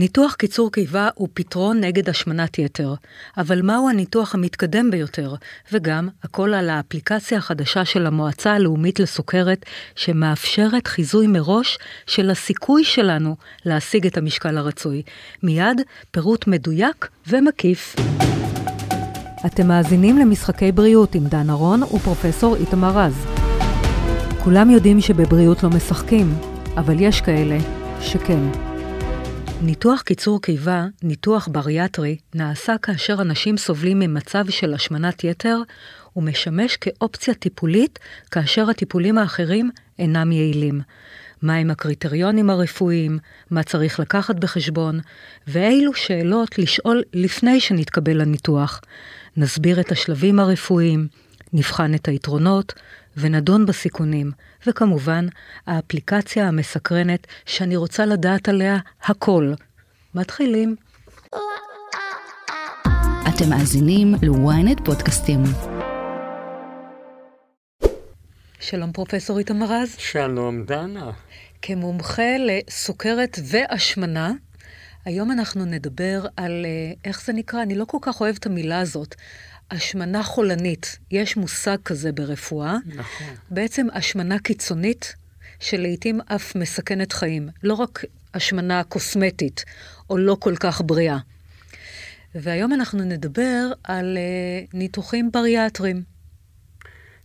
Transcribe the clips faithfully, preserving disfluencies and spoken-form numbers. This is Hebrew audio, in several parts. ניתוח קיצור קיבה הוא פתרון נגד השמנת יתר, אבל מהו הניתוח המתקדם ביותר? וגם הכל על האפליקציה החדשה של המועצה הלאומית לסוכרת, שמאפשרת חיזוי מראש של הסיכוי שלנו להשיג את המשקל הרצוי. מיד פירוט מדויק ומקיף. אתם מאזינים למשחקי בריאות עם דן ארון ופרופסור איתמר רז. כולם יודעים שבבריאות לא משחקים, אבל יש כאלה שכן. ניתוח קיצור קיבה, ניתוח בריאטרי, נעשה כאשר אנשים סובלים ממצב של השמנת יתר, ומשמש כאופציה טיפולית כאשר הטיפולים האחרים אינם יעילים. מהם הקריטריונים הרפואיים, מה צריך לקחת בחשבון, ואילו שאלות לשאול לפני שנתקבל הניתוח. נסביר את השלבים הרפואיים, נבחן את היתרונות, ונדון בסיכונים, וכמובן, האפליקציה המסקרנת שאני רוצה לדעת עליה הכל. מתחילים. אתם מאזינים לוויינט פודקאסטים. שלום פרופסור איתמר רז. שלום דנה. כמומחה לסוכרת והשמנה, היום אנחנו נדבר על, איך זה נקרא? אני לא כל כך אוהבת המילה הזאת. השמנה חולנית, יש מושג כזה ברפואה, נכון. בעצם השמנה קיצונית שלעיתים אף מסכנת חיים, לא רק השמנה קוסמטית או לא כל כך בריאה. והיום אנחנו נדבר על uh, ניתוחים בריאטריים.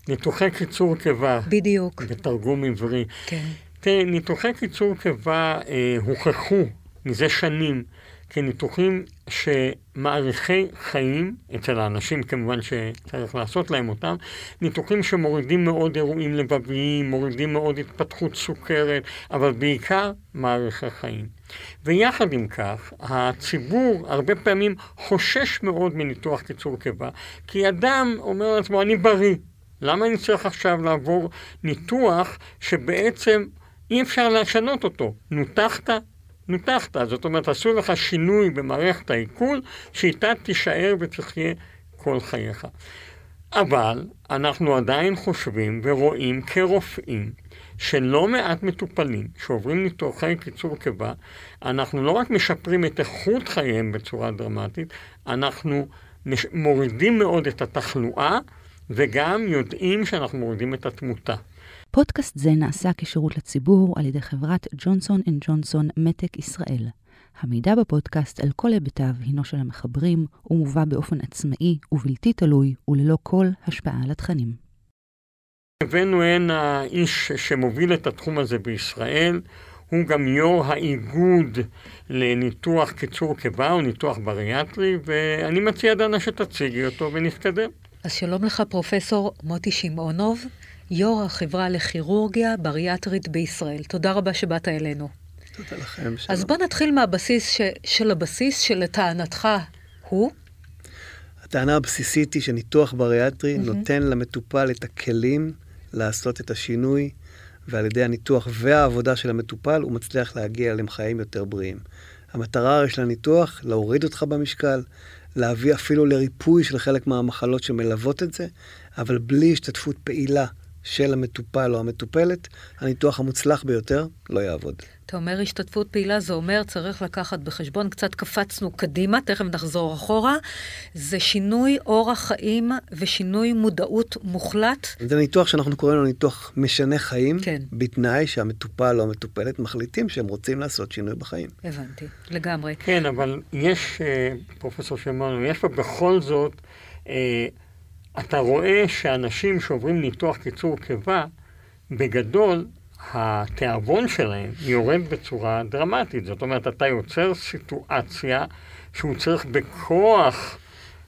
ניתוחי קיצור קיבה. בדיוק. בתרגום עברי. כן. תראה, ניתוחי קיצור קיבה אה, הוכחו מזה שנים, כניתוחים שמאריכי חיים, אצל האנשים כמובן שצריך לעשות להם אותם, ניתוחים שמורידים מאוד אירועים לבביים, מורידים מאוד התפתחות סוכרת, אבל בעיקר מאריכי חיים. ויחד עם כך, הציבור הרבה פעמים חושש מאוד מניתוח קיצור קיבה, כי אדם אומר לעצמו, אני בריא, למה אני צריך עכשיו לעבור ניתוח שבעצם אי אפשר לשנות אותו? נותחת? נותחת, זאת אומרת, עשו לך שינוי במערכת העיכול, שאיתה תישאר ותחיה כל חייך. אבל אנחנו עדיין חושבים ורואים כרופאים, שלא מעט מטופלים שעוברים ניתוחי קיצור קיבה, אנחנו לא רק משפרים את איכות חייהם בצורה דרמטית, אנחנו מורידים מאוד את התחלואה, וגם יודעים שאנחנו מורידים את התמותה. פודקאסט זה נעשה כשירות לציבור על ידי חברת ג'ונסון אנד ג'ונסון מתק ישראל. המידע בפודקאסט על כל היבטיו הינו של המחברים ומובא באופן עצמאי ובלתי תלוי וללא כל השפעה על התכנים. הבאנו הן האיש שמוביל את התחום הזה בישראל, הוא גם יו"ר האיגוד לניתוח קיצור קיבה או ניתוח בריאטרי, ואני מציע דנה שתציגי אותו ונתקדם. אז שלום לך פרופסור מוטי שימונוב, יו"ר החברה לכירורגיה בריאטרית בישראל. תודה רבה שבאת אלינו. תודה לכם. אז בוא נתחיל מהבסיס ש... של הבסיס שלטענתך הוא? הטענה הבסיסית היא שניתוח בריאטרי נותן למטופל את הכלים לעשות את השינוי, ועל ידי הניתוח והעבודה של המטופל הוא מצליח להגיע לחיים יותר בריאים. המטרה של הניתוח, להוריד אותך במשקל, להביא אפילו לריפוי של חלק מהמחלות שמלוות את זה, אבל בלי השתתפות פעילה של המטופל או המטופלת, הניתוח המוצלח ביותר לא יעבוד. אתה אומר השתתפות פעילה, זה אומר צריך לקחת בחשבון, קצת קפצנו קדימה, תכף נחזור אחורה, זה שינוי אורח חיים ושינוי מודעות מוחלט. זה ניתוח שאנחנו קוראים לו ניתוח משנה חיים, כן. בתנאי שהמטופל או המטופלת מחליטים שהם רוצים לעשות שינוי בחיים. הבנתי, לגמרי. כן, אבל יש, פרופסור שימונוב, יש פה בכל זאת, אתה רואה שאנשים שעוברים ניתוח קיצור קיבה, בגדול התיאבון שלהם יורד בצורה דרמטית. זאת אומרת, אתה יוצר סיטואציה שהוא צריך בכוח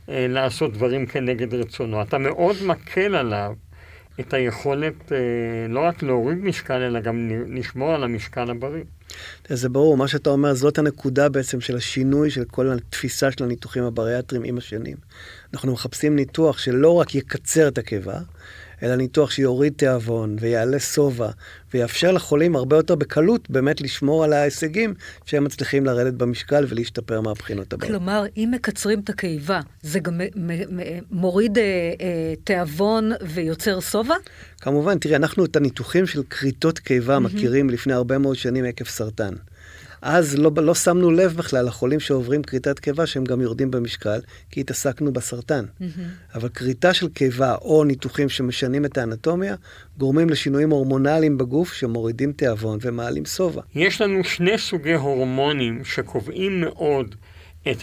אה, לעשות דברים כנגד רצונו. אתה מאוד מקל עליו את היכולת אה, לא רק להוריד משקל, אלא גם לשמור על המשקל הבריא. זה ברור, מה שאתה אומר, זאת הנקודה בעצם של השינוי של כל התפיסה של הניתוחים הבריאטריים עם השנים. אנחנו מחפשים ניתוח שלא רק יקצר את הקיבה, אלא ניתוח שיוריד תיאבון ויעלה סובה, ויאפשר לחולים הרבה יותר בקלות באמת לשמור על ההישגים שהם מצליחים לרדת במשקל ולהשתפר מהבחינות הבאות. כלומר, אם מקצרים את הקיבה, זה גם מוריד תיאבון ויוצר סובה? כמובן, תראי, אנחנו את הניתוחים של קריטות קיבה מכירים לפני הרבה מאוד שנים עקב סרטן. אז לא, לא שמנו לב בכלל לחולים שעוברים קריטת קיבה, שהם גם יורדים במשקל, כי התעסקנו בסרטן. Mm-hmm. אבל קריטה של קיבה או ניתוחים שמשנים את האנטומיה, גורמים לשינויים הורמונליים בגוף שמורידים תיאבון ומעלים סובה. יש לנו שני סוגי הורמונים שקובעים מאוד את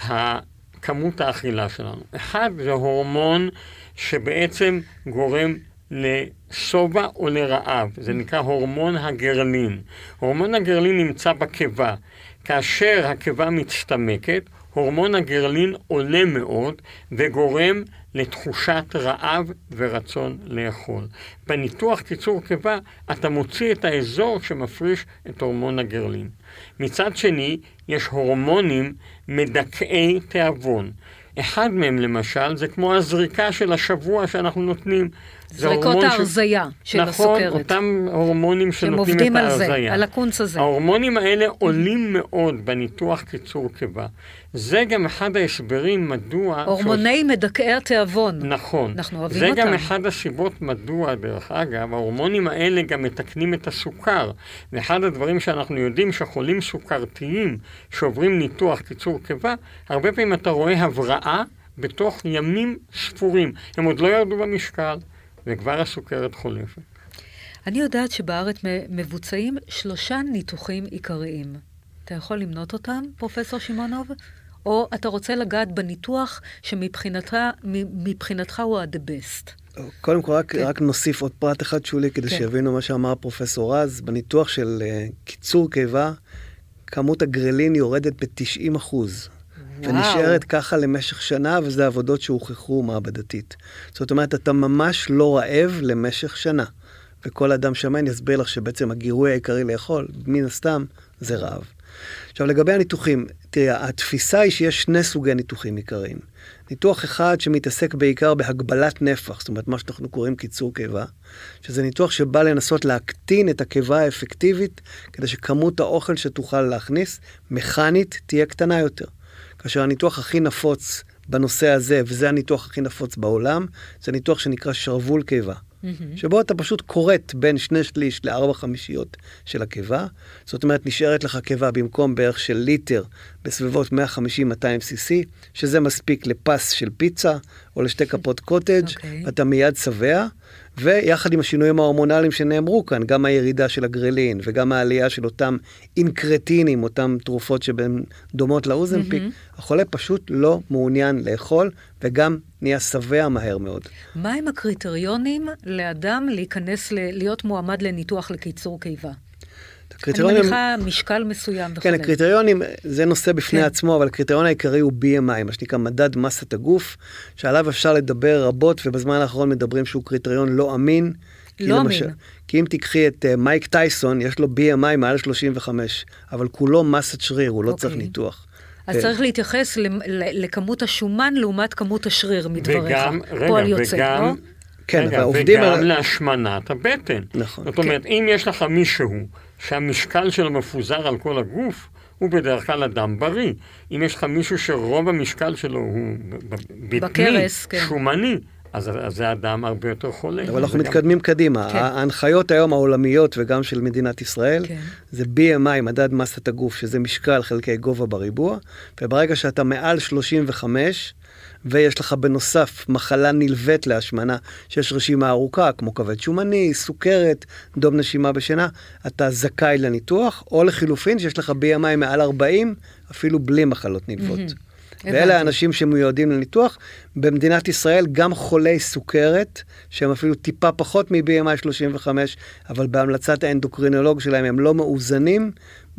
כמות האכילה שלנו. אחד זה הורמון שבעצם גורם לסובה או לרעב. זה נקרא הורמון הגרלין. הורמון הגרלין נמצא בקיבה. כאשר הקיבה מצטמקת, הורמון הגרלין עולה מאוד וגורם לתחושת רעב ורצון לאכול. בניתוח קיצור קיבה, אתה מוציא את האזור שמפריש את הורמון הגרלין. מצד שני, יש הורמונים מדכאי תיאבון. אחד מהם למשל, זה כמו הזריקה של השבוע שאנחנו נותנים. זריקות ההרזיה ש... של נכון, הסוכרת. נכון, אותם הורמונים שנותנים את ההרזיה. זה, על הקונץ הזה. ההורמונים האלה עולים מאוד בניתוח קיצור קיבה. זה גם אחד ההסברים מדוע... הורמוני ש... מדכאי התיאבון. נכון. אנחנו אוהבים זה אותם. זה גם אחד הסיבות מדוע, דרך אגב, ההורמונים האלה גם מתקנים את הסוכר. ואחד הדברים שאנחנו יודעים שחולים סוכרתיים שעוברים ניתוח קיצור קיבה, הרבה פעמים אתה רואה הבראה בתוך ימים ספורים. הם עוד לא ירדו במשקל. וכבר הסוכרת חולפת. אני יודעת שבארץ מבוצעים שלושה ניתוחים עיקריים. אתה יכול למנות אותם, פרופסור שימונוב? או אתה רוצה לגעת בניתוח שמבחינתך הוא the best? קודם כל, רק, כן. רק נוסיף עוד פרט אחד שולי, כדי כן. שיבינו מה שאמר פרופסור רז. בניתוח של uh, קיצור קיבה, כמות הגרלין יורדת ב-תשעים אחוז. אחוז. ונשארת ככה למשך שנה, וזה עבודות שהוכחו מעבדתית. זאת אומרת, אתה ממש לא רעב למשך שנה. וכל אדם שמן יסביר לך שבעצם הגירוי העיקרי לאכול, מן הסתם, זה רעב. עכשיו, לגבי הניתוחים, תראה, התפיסה היא שיש שני סוגי ניתוחים עיקריים. ניתוח אחד שמתעסק בעיקר בהגבלת נפח, זאת אומרת, מה שאנחנו קוראים קיצור קיבה, שזה ניתוח שבא לנסות להקטין את הקיבה האפקטיבית, כדי שכמות האוכל שתוכל להכניס, מכנית, תהיה קטנה יותר. כאשר הניתוח הכי נפוץ בנושא הזה, וזה הניתוח הכי נפוץ בעולם, זה ניתוח שנקרא שרבול קיבה. Mm-hmm. שבו אתה פשוט קורט בין שני שליש לארבע חמישיות של הקיבה. זאת אומרת, נשארת לך קיבה במקום בערך של ליטר, בסביבות מאה חמישים עד מאתיים סי סי, שזה מספיק לפס של פיצה, או לשתי כפות קוטג', okay. אתה מיד שבע, ויחד עם השינויים ההורמונליים שנאמרו כאן, גם הירידה של הגרלין, וגם העלייה של אותם אינקרטינים, אותם תרופות שבהן דומות לאוזנפיק, mm-hmm. החולה פשוט לא מעוניין לאכול, וגם נהיה שבע מהר מאוד. מה הם הקריטריונים לאדם להיכנס, ל... להיות מועמד לניתוח לקיצור קיבה? הקריטריונים... אני מניחה משקל מסוים וכו'. כן, הקריטריונים, זה נושא בפני כן. עצמו, אבל הקריטריון העיקרי הוא בי אם איי, מה שנקרא מדד מסת הגוף, שעליו אפשר לדבר רבות, ובזמן האחרון מדברים שהוא קריטריון לא אמין. לא אמין. למשל, כי אם תיקחי את uh, מייק טייסון, יש לו בי אם איי מעל שלושים וחמש, אבל כולו מסת שריר, הוא לא אוקיי. צריך ניתוח. אז צריך להתייחס לכמות השומן לעומת כמות השריר מדבריך. וגם, רגע, יוצא, וגם... לא? כן, רגע, וגם על... להשמנת הבטן. נכון. זאת אומרת, כן. אם יש לך מישהו שהמשקל שלו מפוזר על כל הגוף, הוא בדרך כלל אדם בריא. אם יש לך מישהו שרוב המשקל שלו הוא בטני, בקרס, כן. שומני, אז, אז זה אדם הרבה יותר חולה. אבל אנחנו מתקדמים גם... קדימה. כן. ההנחיות היום העולמיות וגם של מדינת ישראל, כן. זה בי אם איי, מדד מסת הגוף, שזה משקל חלקי גובה בריבוע, וברגע שאתה מעל שלושים וחמש, ויש לך בנוסף מחלה נלוות להשמנה, שיש רשימה ארוכה, כמו כבד שומני, סוכרת, דום נשימה בשינה, אתה זכאי לניתוח, או לחילופין שיש לך בי אם איי מעל ארבעים, אפילו בלי מחלות נלוות. Mm-hmm. ואלה האנשים שמיועדים לניתוח, במדינת ישראל גם חולי סוכרת, שהם אפילו טיפה פחות מ-בי אם איי שלושים וחמש, אבל בהמלצת האנדוקרינולוג שלהם הם לא מאוזנים,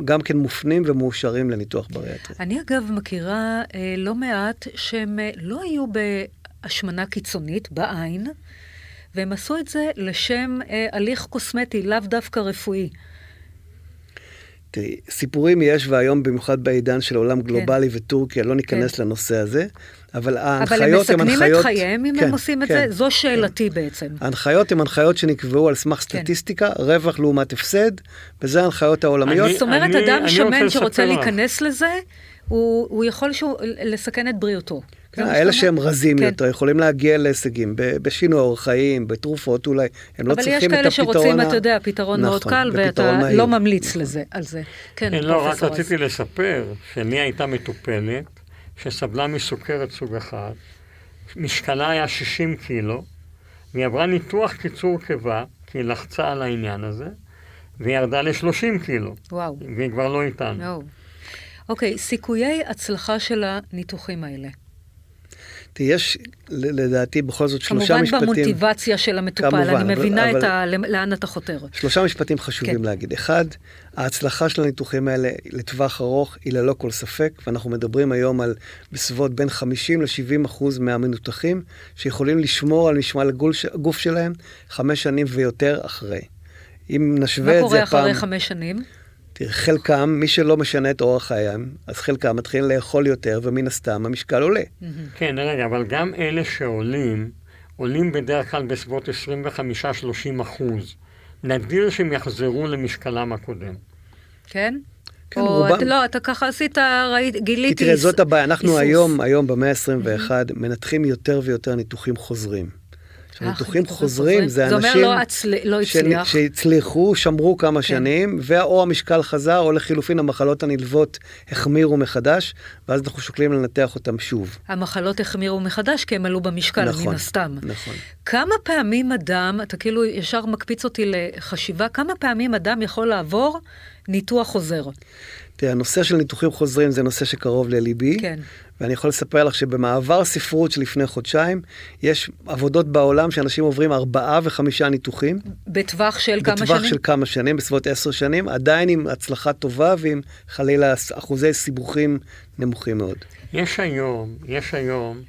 גם כן מופנים ומאושרים לניתוח בריאטרי. אני אגב מכירה אה, לא מעט שהם אה, לא היו בהשמנה קיצונית בעין, והם עשו את זה לשם אה, הליך קוסמטי, לאו דווקא רפואי. תראי, סיפורים יש והיום במיוחד בעידן של עולם גלובלי כן. וטורקיה, לא ניכנס כן. לנושא הזה, אבל ההנחיות הם הנחיות... אבל הם מסכנים את חייהם אם כן, הם עושים את כן, זה? זו שאלתי כן. בעצם. ההנחיות הם הנחיות שנקבעו על סמך סטטיסטיקה, כן. רווח לעומת הפסד, וזה ההנחיות העולמיות. אני, זאת אומרת, אני, אדם אני שמן שרוצה להיכנס לזה, הוא, הוא יכול שהוא, לסכן את בריאותו. אלה שהם רזים יותר, יכולים להגיע להישגים, בשינוי אורח חיים, בתרופות אולי, הם לא צריכים את הפתרון. אבל יש כאלה שרוצים, אתה יודע, פתרון מאוד קל, ואתה לא ממליץ לזה, על זה. לא, רק רציתי לספר, שלי הייתה מטופלת, שסבלה מסוכרת סוג אחד, משקלה היה שישים קילו, והיא עברה ניתוח קיצור קיבה, כי היא לחצה על העניין הזה, והיא ירדה ל-שלושים קילו. וואו. והיא כבר לא איתנו. וואו. אוקיי, סיכויי הצלחה של הניתוחים האלה. יש, לדעתי, בכל זאת שלושה משפטים. כמובן במוטיבציה של המטופל, אני מבינה לאן אתה חותר. שלושה משפטים חשובים להגיד. אחד, ההצלחה של הניתוחים האלה לטווח ארוך היא ללא כל ספק, ואנחנו מדברים היום על בסביבות בין חמישים עד שבעים אחוז מהמנותחים, שיכולים לשמור על משמע הגוף שלהם חמש שנים ויותר אחרי. אם נשווה את זה פעם... מה קורה אחרי חמש שנים? חלקם, מי שלא משנה את אורח חיים, אז חלקם מתחילים לאכול יותר, ומן הסתם המשקל עולה. כן, רגע, אבל גם אלה שעולים, עולים בדרך כלל בסביבות עשרים וחמישה עד שלושים אחוז. נדיר שהם יחזרו למשקלם הקודם. כן? כן, רובם. לא, אתה ככה עשית, גיליתי... תראה, זאת הבעיה. אנחנו היום, היום במאה ה-עשרים ואחת, מנתחים יותר ויותר ניתוחים חוזרים. ניתוחים חוזרים, זה אנשים שהצליחו, שמרו כמה שנים, והאו המשקל חזר, או לחילופין המחלות הנלוות החמירו מחדש, ואז אנחנו שוקלים לנתח אותם שוב. המחלות החמירו מחדש, כי הם עלו במשקל, מן הסתם. נכון. כמה פעמים אדם, אתה כאילו ישר מקפיץ אותי לחשיבה, כמה פעמים אדם יכול לעבור ניתוח חוזר? תראה, הנושא של ניתוחים חוזרים זה נושא שקרוב לליבי, כן. ואני יכול לספר לך שבמעבר ספרות שלפני חודשיים, יש עבודות בעולם שאנשים עוברים ארבעה וחמישה ניתוחים. בטווח של כמה שנים? בטווח של כמה שנים, בסביבות עשר שנים, עדיין עם הצלחה טובה ועם חלילה אחוזי סיבוכים נמוכים מאוד. יש היום, יש היום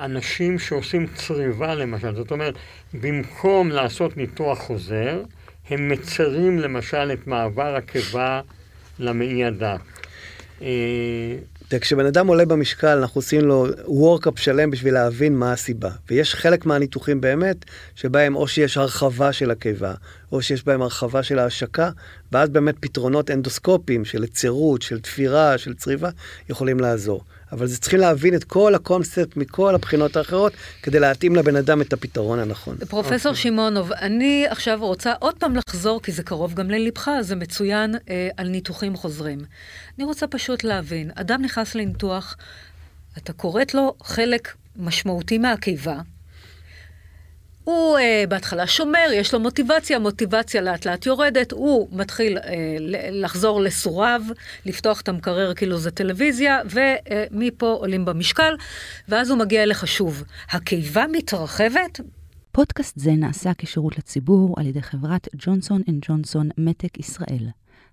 אנשים שעושים צריבה למשל, זאת אומרת, במקום לעשות ניתוח חוזר, הם מצרים למשל את מעבר הקיבה למעי הדק. כשבן אדם עולה במשקל, אנחנו עושים לו וורקאפ שלם בשביל להבין מה הסיבה. ויש חלק מהניתוחים באמת, שבהם או שיש הרחבה של הקיבה, או שיש בהם הרחבה של ההשקה, ואז באמת פתרונות אנדוסקופיים של יצירות, של תפירה, של צריבה, יכולים לעזור. אבל זה צריכים להבין את כל הקונספט מכל הבחינות האחרות, כדי להתאים לבן אדם את הפתרון הנכון. פרופסור שימונוב, אני עכשיו רוצה עוד פעם לחזור, כי זה קרוב גם ללבך, זה מצוין אה, על ניתוחים חוזרים. אני רוצה פשוט להבין, אדם נכנס לניתוח, אתה קוראת לו חלק משמעותי מהקיבה, הוא אה, בהתחלה שומר, יש לו מוטיבציה, מוטיבציה לאט לאט יורדת, הוא מתחיל אה, לחזור לסוריו, לפתוח את המקרר כאילו זה טלוויזיה, ומפה אה, עולים במשקל, ואז הוא מגיע אליך שוב. הקיבה מתרחבת? פודקאסט זה נעשה כשירות לציבור על ידי חברת ג'ונסון אנד ג'ונסון מתק ישראל.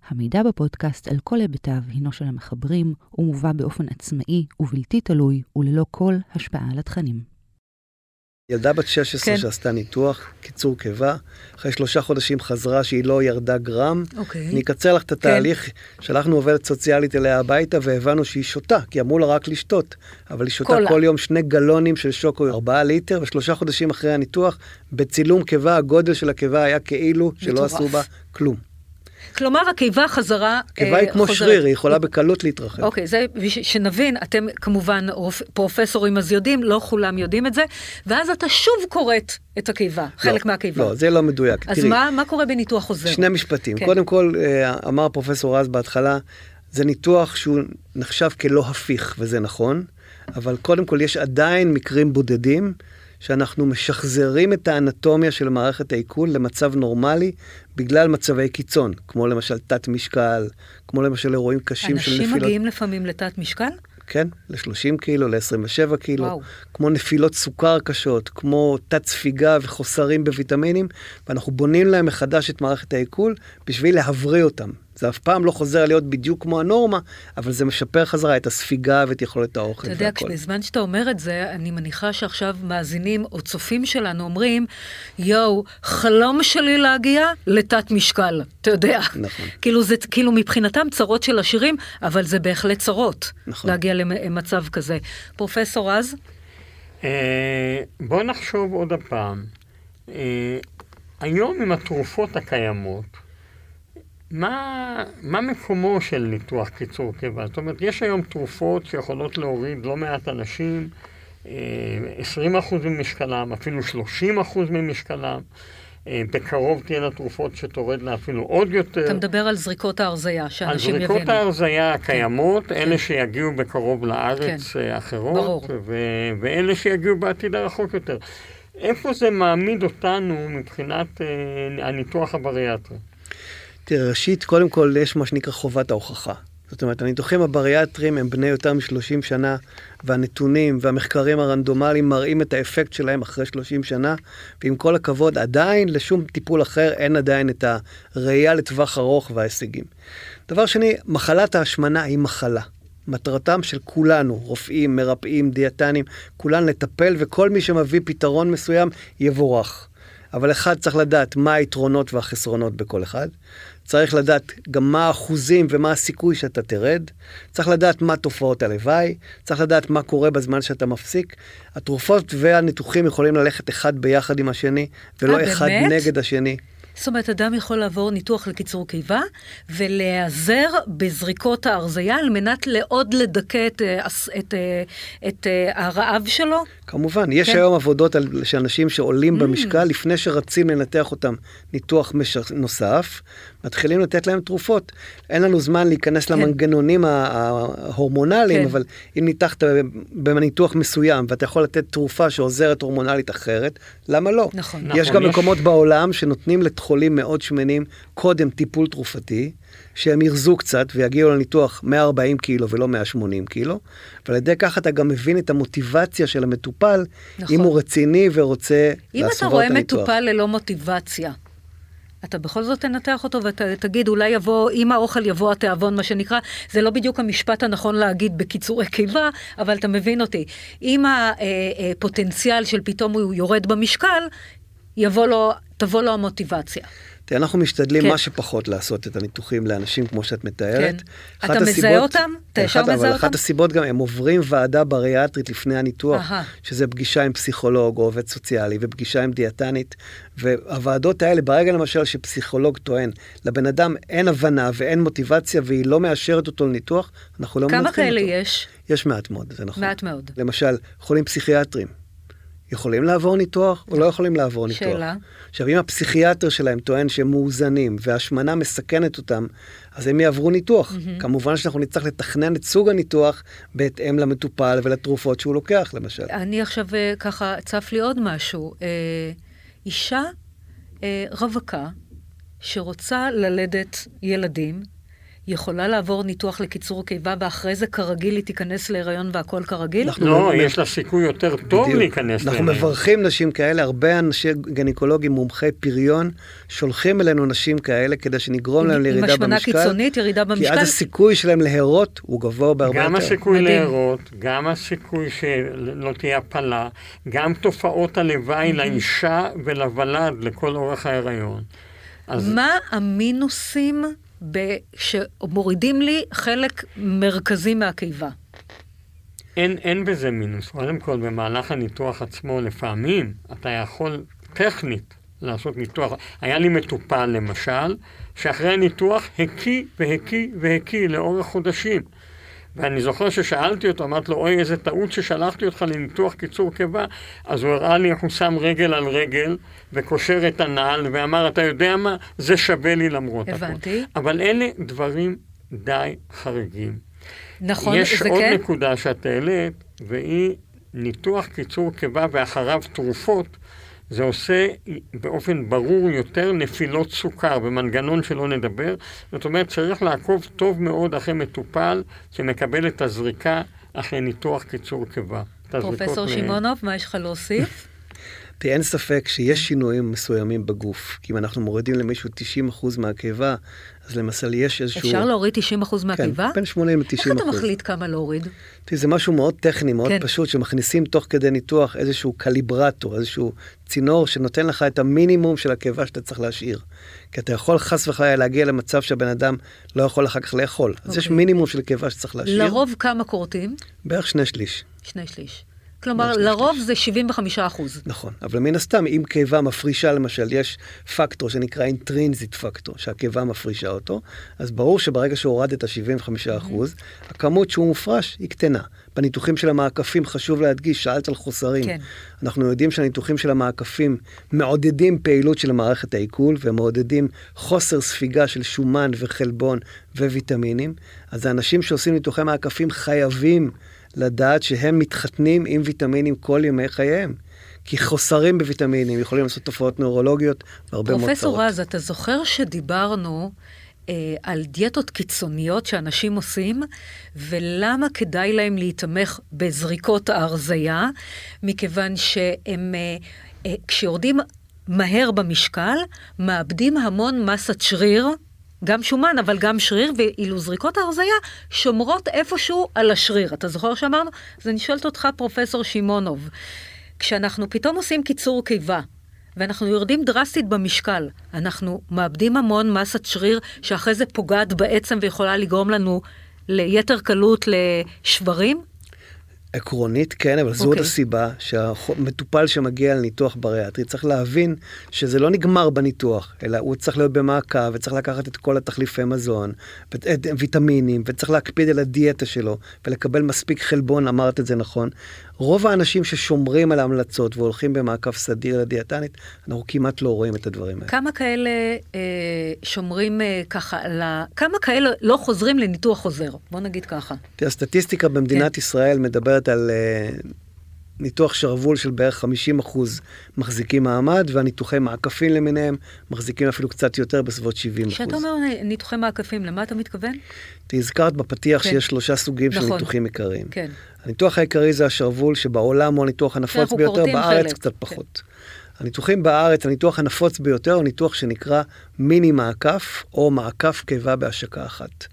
המידע בפודקאסט על כל היבטיו הינו של המחברים, ומובא באופן עצמאי ובלתי תלוי, וללא כל השפעה על התכנים. ילדה בת שש עשרה כן. שעשתה ניתוח, קיצור קיבה, אחרי שלושה חודשים חזרה שהיא לא ירדה גרם. אוקיי. אני אקצר לך את התהליך, כן. שלחנו עובדת סוציאלית אליה הביתה, והבנו שהיא שותה, כי אמרו לה רק לשתות. אבל היא שותה כל, כל יום שני גלונים של שוקו, ארבעה ליטר, ושלושה חודשים אחרי הניתוח, בצילום קיבה, הגודל של הקיבה היה כאילו שלא מטורף. עשו בה כלום. כלומר, הקיבה חזרה... הקיבה היא כמו שריר, היא יכולה בקלות להתרחב. אוקיי, זה שנבין, אתם כמובן פרופסורים אז יודעים, לא כולם יודעים את זה, ואז אתה שוב קוראת את הקיבה, חלק מהקיבה. לא, זה לא מדויק. אז מה קורה בניתוח חוזר? שני משפטים. קודם כל, אמר פרופסור רז בהתחלה, זה ניתוח שהוא נחשב כלא הפיך, וזה נכון, אבל קודם כל יש עדיין מקרים בודדים, שאנחנו משחזרים את האנטומיה של מערכת העיכול למצב נורמלי, בגלל מצבי קיצון, כמו למשל תת משקל, כמו למשל אירועים קשים של נפילות. אנשים מגיעים לפעמים לתת משקל? כן, ל-שלושים קילו, ל-עשרים ושבע קילו, וואו. כמו נפילות סוכר קשות, כמו תת ספיגה וחוסרים בויטמינים, ואנחנו בונים להם מחדש את מערכת העיכול, בשביל להבריא אותם. זה אף פעם לא חוזר להיות בדיוק כמו הנורמה, אבל זה משפר חזרה את הספיגה ואת יכולת האוכל. אתה יודע, בזמן שאתה אומר את זה, אני מניחה שעכשיו מאזינים או צופים שלנו אומרים, יואו, חלום שלי להגיע לתת משקל, אתה יודע. נכון. כאילו, זה, כאילו מבחינתם צרות של עשירים, אבל זה בהחלט צרות, נכון. להגיע למצב כזה. פרופסור רז? אה, בוא נחשוב עוד הפעם. אה, היום עם התרופות הקיימות, מה, מה מקומו של ניתוח קיצור קיבה? זאת אומרת, יש היום תרופות שיכולות להוריד לא מעט אנשים, עשרים אחוז ממשקלם, אפילו שלושים אחוז ממשקלם, בקרוב תהיינה תרופות שתורדנה אפילו עוד יותר. אתה מדבר על זריקות ההרזיה, שאנשים יבינו. על זריקות ההרזיה הקיימות, אלה שיגיעו בקרוב לארץ אחרות, ואלה שיגיעו בעתיד הרחוק יותר. איפה זה מעמיד אותנו מבחינת הניתוח הבריאטרי? תראה, ראשית, קודם כל יש מה שנקרא חובת ההוכחה. זאת אומרת, הניתוחים הבריאטריים הם בני יותר מ-שלושים שנה, והנתונים והמחקרים הרנדומליים מראים את האפקט שלהם אחרי שלושים שנה, ועם כל הכבוד עדיין, לשום טיפול אחר אין עדיין את הראייה לטווח ארוך וההישגים. דבר שני, מחלת ההשמנה היא מחלה. מטרתם של כולנו, רופאים, מרפאים, דיאטנים, כולן לטפל, וכל מי שמביא פתרון מסוים יבורך. אבל אחד צריך לדעת מה היתרונות והחסרונות בכל אחד, צריך לדעת גם מה האחוזים ומה הסיכוי שאתה תרד, צריך לדעת מה תופעות הלוואי, צריך לדעת מה קורה בזמן שאתה מפסיק. התרופות והניתוחים יכולים ללכת אחד ביחד עם השני, ולא אחד נגד השני. זאת אומרת, אדם יכול לעבור ניתוח לקיצור קיבה, ולהיעזר בזריקות ההרזיה, על מנת לעוד לדכא את, את, את הרעב שלו? כמובן, יש כן. היום עבודות על, שאנשים שעולים mm. במשקל, לפני שרצים לנתח אותם ניתוח מש... נוסף, מתחילים לתת להם תרופות. אין לנו זמן להיכנס כן. למנגנונים ההורמונליים, כן. אבל אם ניתחת בניתוח מסוים, ואתה יכול לתת תרופה שעוזרת הורמונלית אחרת, למה לא? נכון, יש נכון, גם יש... מקומות בעולם שנותנים לתרופה, חולים מאוד שמנים, קודם טיפול תרופתי, שהם ירזו קצת ויגיעו לניתוח מאה וארבעים קילו ולא מאה ושמונים קילו, ועל ידי כך אתה גם מבין את המוטיבציה של המטופל, נכון. אם הוא רציני ורוצה אם אתה רואה הניתוח. מטופל ללא מוטיבציה, אתה בכל זאת תנתח אותו ותגיד, אולי יבוא, אם האוכל יבוא התיאבון, מה שנקרא, זה לא בדיוק המשפט הנכון להגיד בקיצורי קיבה, אבל אתה מבין אותי. אם הפוטנציאל של פתאום הוא יורד במשקל, יבוא לו, תבוא לו המוטיבציה. תראה, אנחנו משתדלים כן. מה שפחות לעשות את הניתוחים לאנשים כמו שאת מתארת. כן. אתה הסיבות, מזהה אותם? אתה ישר מזהה אבל אותם? אחת הסיבות גם, הם עוברים ועדה בריאטרית לפני הניתוח, Aha. שזה פגישה עם פסיכולוג או עובד סוציאלי, ופגישה עם דיאטנית, והוועדות האלה, ברגע למשל שפסיכולוג טוען, לבן אדם אין הבנה ואין מוטיבציה, והיא לא מאשרת אותו לניתוח, אנחנו לא מנתחים אותו. כמה כאלה יש? יש מעט מאוד, זה נכון. מעט מאוד. למשל, חולים פסיכיאטרים. יכולים לעבור ניתוח או לא יכולים לעבור ניתוח? שאלה. עכשיו, אם הפסיכיאטר שלהם טוען שהם מאוזנים והשמנה מסכנת אותם, אז הם יעברו ניתוח. Mm-hmm. כמובן שאנחנו נצטרך לתכנן את סוג הניתוח בהתאם למטופל ולתרופות שהוא לוקח, למשל. אני עכשיו ככה, צף לי עוד משהו. אה, אישה אה, רווקה שרוצה ללדת ילדים, יכולה לעבור ניתוח לקיצור קיבה, ואחרי זה כרגיל היא תיכנס להיריון והכל כרגיל? לא, יש לה סיכוי יותר טוב להיכנס להיריון. אנחנו מברכים נשים כאלה, הרבה אנשים גניקולוגים מומחי פריון, שולחים אלינו נשים כאלה, כדי שנגרום להם לירידה במשקל. משמנה קיצונית, ירידה במשקל. כי אז הסיכוי שלהם להירות הוא גבוה בהרבה יותר. גם הסיכוי להירות, גם הסיכוי שלא תהיה הפלה, גם תופעות הלוואי לאישה ולוולד, לכל אורך ההיריון. מה המינוסים שמורידים לי חלק מרכזי מהקיבה? אין, אין בזה מינוס. קודם כל, במהלך הניתוח עצמו, לפעמים אתה יכול טכנית לעשות ניתוח. היה לי מטופל, למשל, שאחרי הניתוח הקיא והקיא והקיא לאורך חודשים. ואני זוכר ששאלתי אותו, אמרתי לו, אוי, איזה טעות ששלחתי אותך לניתוח קיצור קיבה. אז הוא הראה לי, הוא שם רגל על רגל, וקושר את הנעל, ואמר, אתה יודע מה? זה שווה לי למרות הכל. הבנתי. אבל אלה דברים די חריגים. נכון, יש עוד כן? נקודה שאת העלית, והיא ניתוח קיצור קיבה, ואחריו תרופות, זה עושה באופן ברור יותר נפילות סוכר, במנגנון שלא נדבר. זאת אומרת, צריך לעקוב טוב מאוד אחרי מטופל שמקבל את הזריקה אחרי ניתוח קיצור קיבה. פרופסור שימונוב, מה יש לך להוסיף? אין ספק שיש שינויים מסוימים בגוף, כי אם אנחנו מורידים למישהו תשעים אחוז מהקיבה, אז למעשה יש איזשהו... אפשר להוריד תשעים אחוז מהקיבה? כן, בין שמונים לתשעים אחוז. איך אתה מחליט כמה להוריד? תראי, זה משהו מאוד טכני, מאוד פשוט, שמכניסים תוך כדי ניתוח איזשהו קליברטור, איזשהו צינור שנותן לך את המינימום של הקיבה שאתה צריך להשאיר. כי אתה יכול חס וחלילה להגיע למצב שהבן אדם לא יכול אחר כך לאכול. אז יש מינימום של הקיבה שצריך להשאיר. לרוב כמה קורטים? בערך שני שליש. שני שליש. כלומר, לרוב זה שבעים וחמישה אחוז. נכון, אבל מן הסתם, אם קיבה מפרישה, למשל, יש פקטור שנקרא אינטרינזיט פקטור, שהקיבה מפרישה אותו, אז ברור שברגע שהורד את ה-שבעים וחמישה אחוז, הכמות שהוא מופרש היא קטנה. בניתוחים של המעקפים, חשוב להדגיש, שאלת על חוסרים. כן. אנחנו יודעים שהניתוחים של המעקפים מעודדים פעילות של מערכת העיכול, ומעודדים חוסר ספיגה של שומן וחלבון וויטמינים. אז האנשים שעושים ניתוחי מעקפים חייבים לדעת שהם מתחתנים עם ויטמינים כל ימי חייהם. כי חוסרים בויטמינים יכולים לעשות תופעות נורולוגיות והרבה מוצרות. פרופסור רז, אתה זוכר שדיברנו אה, על דיאטות קיצוניות שאנשים עושים, ולמה כדאי להם להתמך בזריקות ההרזיה, מכיוון שהם, אה, אה, כשיורדים מהר במשקל, מאבדים המון מסת שריר, גם שומן, אבל גם שריר, ואילו זריקות ההרזיה שומרות איפשהו על השריר. אתה זוכר שאמרנו? אז אני שואלת אותך, פרופסור שימונוב, כשאנחנו פתאום עושים קיצור קיבה, ואנחנו יורדים דרסטית במשקל, אנחנו מאבדים המון מסת שריר, שאחרי זה פוגעת בעצם ויכולה לגרום לנו ליתר קלות לשברים? עקרונית, כן, אבל זאת הסיבה שהמטופל שמגיע לניתוח בריאטרי צריך להבין שזה לא נגמר בניתוח, אלא הוא צריך להיות במעקב, וצריך לקחת את כל התחליפי מזון, ויטמינים, וצריך להקפיד על הדיאטה שלו, ולקבל מספיק חלבון, אמרת את זה נכון. רוב האנשים ששומרים על ההמלצות והולכים במעקב סדיר לדיאטנית, אנחנו כמעט לא רואים את הדברים האלה. כמה כאלה שומרים ככה, כמה כאלה לא חוזרים לניתוח חוזר? בוא נגיד ככה. הסטטיסטיקה במדינת ישראל מדברת על ניתוח שרבול של בערך חמישים אחוז מחזיקים מעמד, והניתוחי מעקפים למיניהם מחזיקים אפילו קצת יותר, בסביבות שבעים אחוז. כשאתה אומר ניתוחי מעקפים, למה אתה מתכוון? תזכרת בפתיח שיש שלושה סוגים של ניתוחים עיקריים. כן. הניתוח העיקרי זה השרבול, שבעולם הוא הניתוח הנפוץ ביותר, בארץ קצת פחות. הניתוחים בארץ, הניתוח הנפוץ ביותר, הוא ניתוח שנקרא מיני מעקף, או מעקף קיבה בהשקה אחת.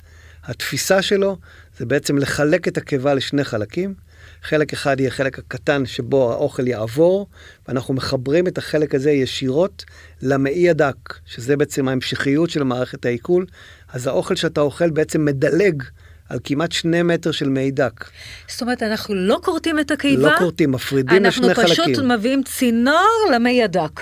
התפיסה שלו זה בעצם לחלק את הקיבה לשני חלקים. חלק אחד יהיה חלק הקטן שבו האוכל יעבור, ואנחנו מחברים את החלק הזה ישירות למעי הדק, שזה בעצם ההמשכיות של מערכת העיכול. אז האוכל שאתה אוכל בעצם מדלג על כמעט שני מטר של מעי דק. זאת אומרת, אנחנו לא קורטים את הקיבה. לא קורטים, מפרידים לשני חלקים. אנחנו פשוט מביאים צינור למעי הדק.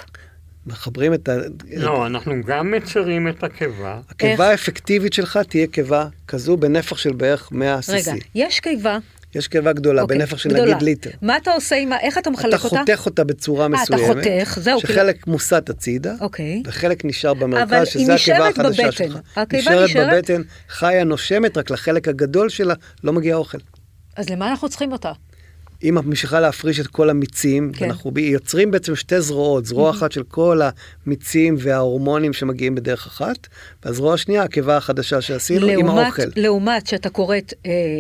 מחברים את ה... לא, אנחנו גם מצרים את הקיבה. הקיבה האפקטיבית שלך תהיה קיבה כזו בנפח של בערך מאה סי סי. רגע, יש קיבה. יש קיבה גדולה, בנפח של נגיד ליטר. מה אתה עושה עם... איך אתה מחלק אותה? אתה חותך אותה בצורה מסוימת. אתה חותך, זהו. שחלק מוסט הצידה, וחלק נשאר במרכז, שזה הקיבה החדשה שלך. נשארת בבטן, חיה, נושמת, רק לחלק הגדול שלה לא מגיע אוכל. אז למה אנחנו צריכים אותה? אם את ממשיכה להפריש את כל המיצים, אנחנו יוצרים בעצם שתי זרועות, זרוע אחת של כל המיצים וההורמונים שמגיעים בדרך אחת, והזרוע השנייה, הקיבה החדשה שעשינו עם האוכל. לעומת שאתה קוראת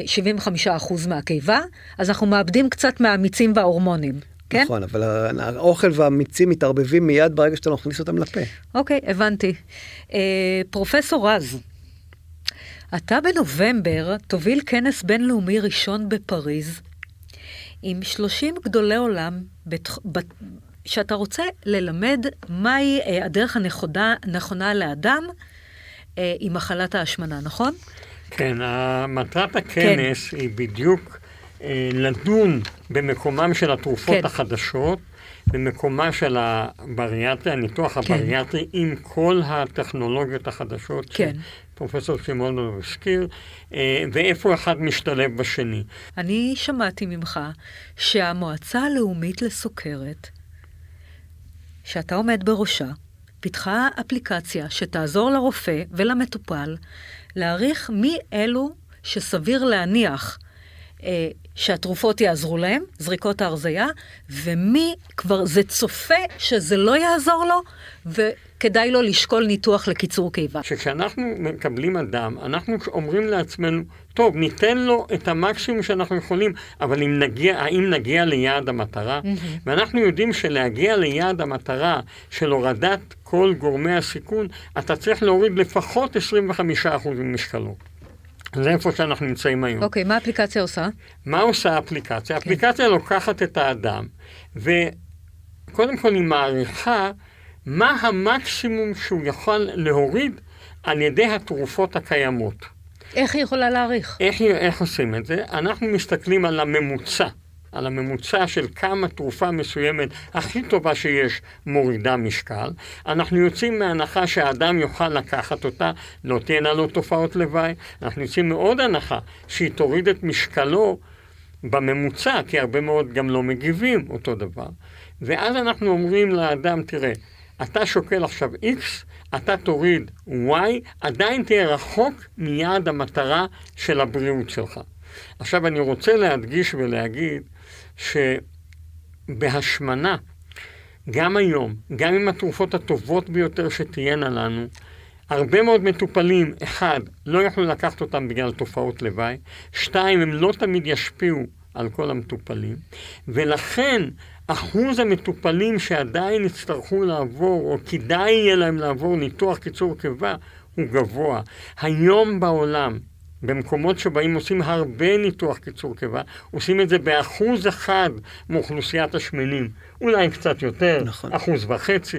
שבעים וחמישה אחוז מהקיבה, אז אנחנו מאבדים קצת מהמיצים וההורמונים. נכון, אבל האוכל והמיצים מתערבבים מיד ברגע שאתה נכניס אותם לפה. אוקיי, הבנתי. פרופסור רז, אתה בנובמבר תוביל כנס בינלאומי ראשון בפריז, עם שלושים גדולי עולם, שאתה רוצה ללמד מהי הדרך הנכונה לאדם עם מחלת ההשמנה, נכון? כן, מטרת הכנס היא בדיוק לדון במקומם של התרופות החדשות, במקומה של הבריאטרי, הניתוח הבריאטרי, עם כל הטכנולוגיות החדשות שפרופסור שימונוב הזכיר, ואיפה אחד משתלב בשני. אני שמעתי ממך שהמועצה הלאומית לסוכרת, שאתה עומד בראשה, פיתחה אפליקציה שתעזור לרופא ולמטופל להעריך מי אלו שסביר להניח שהתרופות יעזרו להם, זריקות ההרזיה, ומי כבר זה צופה שזה לא יעזור לו, וכדאי לו לשקול ניתוח לקיצור קיבה. שכשאנחנו מקבלים אדם, אנחנו אומרים לעצמנו, טוב, ניתן לו את המקסימום שאנחנו יכולים, אבל אם נגיע, האם נגיע ליעד המטרה? ואנחנו יודעים שלהגיע ליעד המטרה של הורדת כל גורמי הסיכון, אתה צריך להוריד לפחות עשרים וחמישה אחוז ממשקלו. זה איפה שאנחנו נמצאים היום. אוקיי, מה האפליקציה עושה? מה עושה האפליקציה? האפליקציה לוקחת את האדם, וקודם כל היא מעריכה מה המקסימום שהוא יכול להוריד על ידי התרופות הקיימות. איך היא יכולה להעריך? איך עושים את זה? אנחנו מסתכלים על הממוצע על הממוצע של כמה תרופה מסוימת הכי טובה שיש מורידה משקל, אנחנו יוצאים מהנחה שהאדם יוכל לקחת אותה, לא תהיינה לו תופעות לוואי, אנחנו יוצאים מעוד הנחה שהיא תוריד את משקלו בממוצע, כי הרבה מאוד גם לא מגיבים אותו דבר, ואז אנחנו אומרים לאדם, תראה, אתה שוקל עכשיו X, אתה תוריד Y, עדיין תהיה רחוק מיעד המטרה של הבריאות שלך. עכשיו אני רוצה להדגיש ולהגיד שבהשמנה, גם היום, גם עם התרופות הטובות ביותר שתהיינה לנו, הרבה מאוד מטופלים, אחד, לא יכלו לקחת אותם בגלל תופעות לוואי, שתיים, הם לא תמיד ישפיעו על כל המטופלים, ולכן אחוז המטופלים שעדיין יצטרכו לעבור, או כדאי יהיה להם לעבור ניתוח קיצור קיבה, הוא גבוה. היום בעולם, במקומות שבהם עושים הרבה ניתוח קיצור קיבה, עושים את זה באחוז אחד מאוכלוסיית השמנים, אולי קצת יותר, נכון. אחוז וחצי,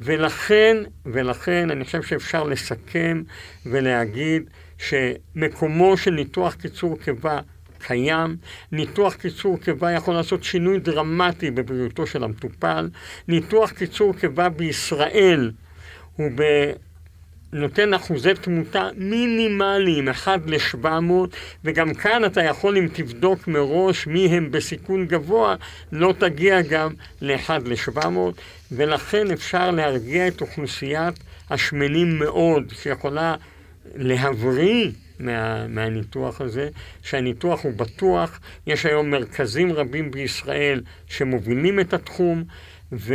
ולכן, ולכן אני חושב שאפשר לסכם ולהגיד שמקומו של ניתוח קיצור קיבה קיים, ניתוח קיצור קיבה יכול לעשות שינוי דרמטי בבריאותו של המטופל, ניתוח קיצור קיבה בישראל הוא ב... נותן אחוזי תמותה מינימליים, אחד לשבע מאות, וגם כאן אתה יכול, אם תבדוק מראש מי הם בסיכון גבוה, לא תגיע גם לאחד לשבע מאות, ולכן אפשר להרגיע את אוכלוסיית השמנים מאוד, שיכולה להבריא מה, מהניתוח הזה, שהניתוח הוא בטוח. יש היום מרכזים רבים בישראל שמובילים את התחום, ו...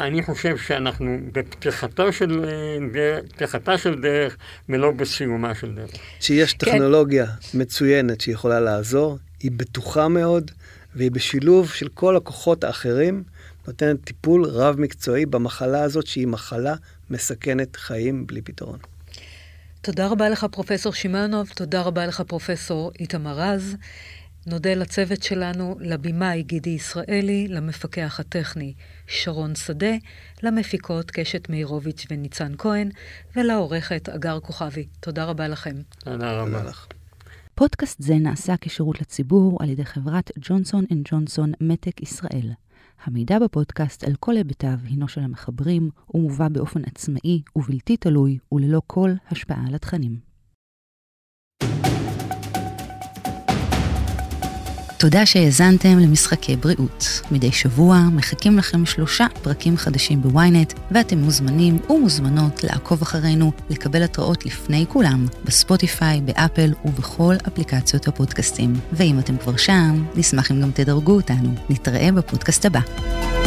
אני חושב שאנחנו בפתיחתה של דרך, פתיחתה של דרך ולא בסיומה של דרך. שיש טכנולוגיה כן. מצוינת שיכולה לעזור, היא בטוחה מאוד, והיא בשילוב של כל הכוחות האחרים, נותנת טיפול רב מקצועי במחלה הזאת, שהיא מחלה מסכנת חיים בלי פתרון. תודה רבה לך פרופסור שימנוב, תודה רבה לך פרופסור איתמר רז, נודה לצוות שלנו, לבימאי גידי ישראלי, למפקח הטכני שרון שדה, למפיקות קשת מאירוביץ' וניצן כהן, ולעורכת אגר כוכבי. תודה רבה לכם. תודה רבה לך. פודקאסט זה נעשה כשירות לציבור על ידי חברת ג'ונסון אנד ג'ונסון מתק ישראל. המידע בפודקאסט על כל היבטיו הינו של המחברים, ומובא באופן עצמאי ובלתי תלוי וללא כל השפעה על התכנים. תודה שהאזנתם למשחקי בריאות. מדי שבוע מחכים לכם שלושה פרקים חדשים בוויינט, ואתם מוזמנים ומוזמנות לעקוב אחרינו, לקבל התראות לפני כולם, בספוטיפיי, באפל ובכל אפליקציות הפודקאסטים. ואם אתם כבר שם, נשמח אם גם תדרגו אותנו. נתראה בפודקאסט הבא.